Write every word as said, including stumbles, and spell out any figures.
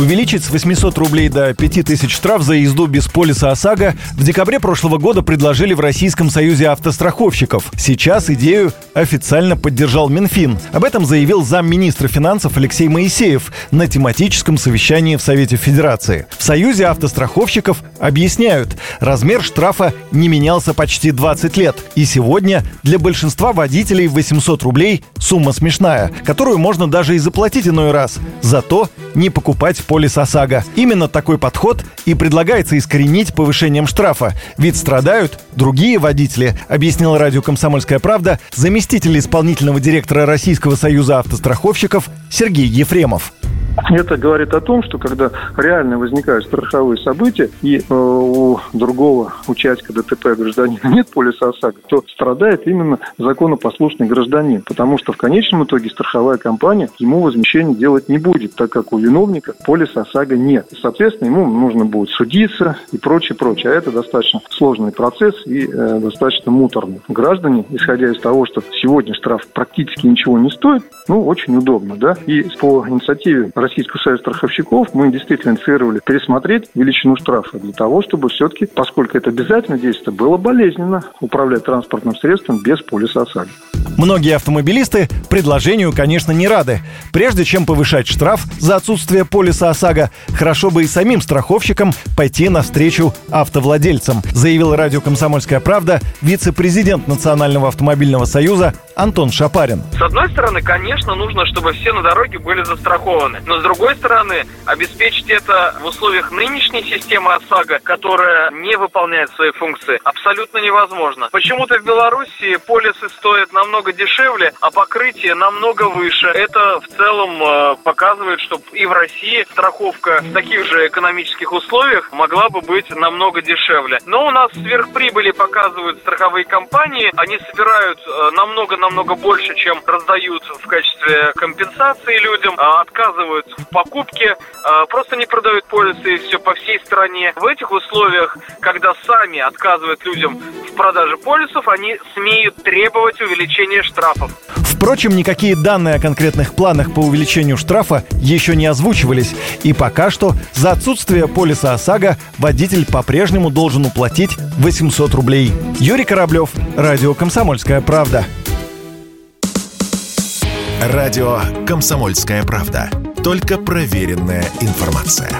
Увеличить с восемьсот рублей до пять тысяч штраф за езду без полиса ОСАГО в декабре прошлого года предложили в Российском Союзе автостраховщиков. Сейчас идею официально поддержал Минфин. Об этом заявил замминистра финансов Алексей Моисеев на тематическом совещании в Совете Федерации. В Союзе автостраховщиков объясняют, размер штрафа не менялся почти двадцать лет. И сегодня для большинства водителей восемьсот рублей сумма смешная, которую можно даже и заплатить иной раз. Зато не покупать полис ОСАГО. Именно такой подход и предлагается искоренить повышением штрафа. Ведь страдают другие водители, объяснил радио «Комсомольская правда» заместитель исполнительного директора Российского Союза автостраховщиков Сергей Ефремов. Это говорит о том, что когда реально возникают страховые события и э, у другого участка ДТП гражданина нет полиса ОСАГО, то страдает именно законопослушный гражданин, потому что в конечном итоге страховая компания ему возмещение делать не будет, так как у виновника полиса ОСАГО нет. И, соответственно, ему нужно будет судиться и прочее, прочее. А это достаточно сложный процесс и э, достаточно муторный. Граждане, исходя из того, что сегодня штраф практически ничего не стоит, ну, очень удобно, да, и по инициативе Российского союза страховщиков мы действительно инициировали пересмотреть величину штрафа для того, чтобы все-таки, поскольку это обязательное действие, было болезненно управлять транспортным средством без полиса ОСАГО. Многие автомобилисты предложению, конечно, не рады. Прежде чем повышать штраф за отсутствие полиса ОСАГО, хорошо бы и самим страховщикам пойти навстречу автовладельцам, заявил радио «Комсомольская правда» вице-президент Национального автомобильного союза Антон Шапарин. С одной стороны, конечно, нужно, чтобы все на дороге были застрахованы. Но с другой стороны, обеспечить это в условиях нынешней системы ОСАГО, которая не выполняет свои функции, абсолютно невозможно. Почему-то в Беларуси полисы стоят намного дешевле, а покрытие намного выше. Это в целом показывает, что и в России страховка в таких же экономических условиях могла бы быть намного дешевле. Но у нас сверхприбыли показывают страховые компании. Они собирают намного намного больше, чем раздают в качестве компенсации людям, отказывают в покупке, просто не продают полисы и все по всей стране. В этих условиях, когда сами отказывают людям в продаже полисов, они смеют требовать увеличения штрафов. Впрочем, никакие данные о конкретных планах по увеличению штрафа еще не озвучивались. И пока что за отсутствие полиса ОСАГО водитель по-прежнему должен уплатить восемьсот рублей. Юрий Кораблёв, радио «Комсомольская правда». Радио «Комсомольская правда». Только проверенная информация.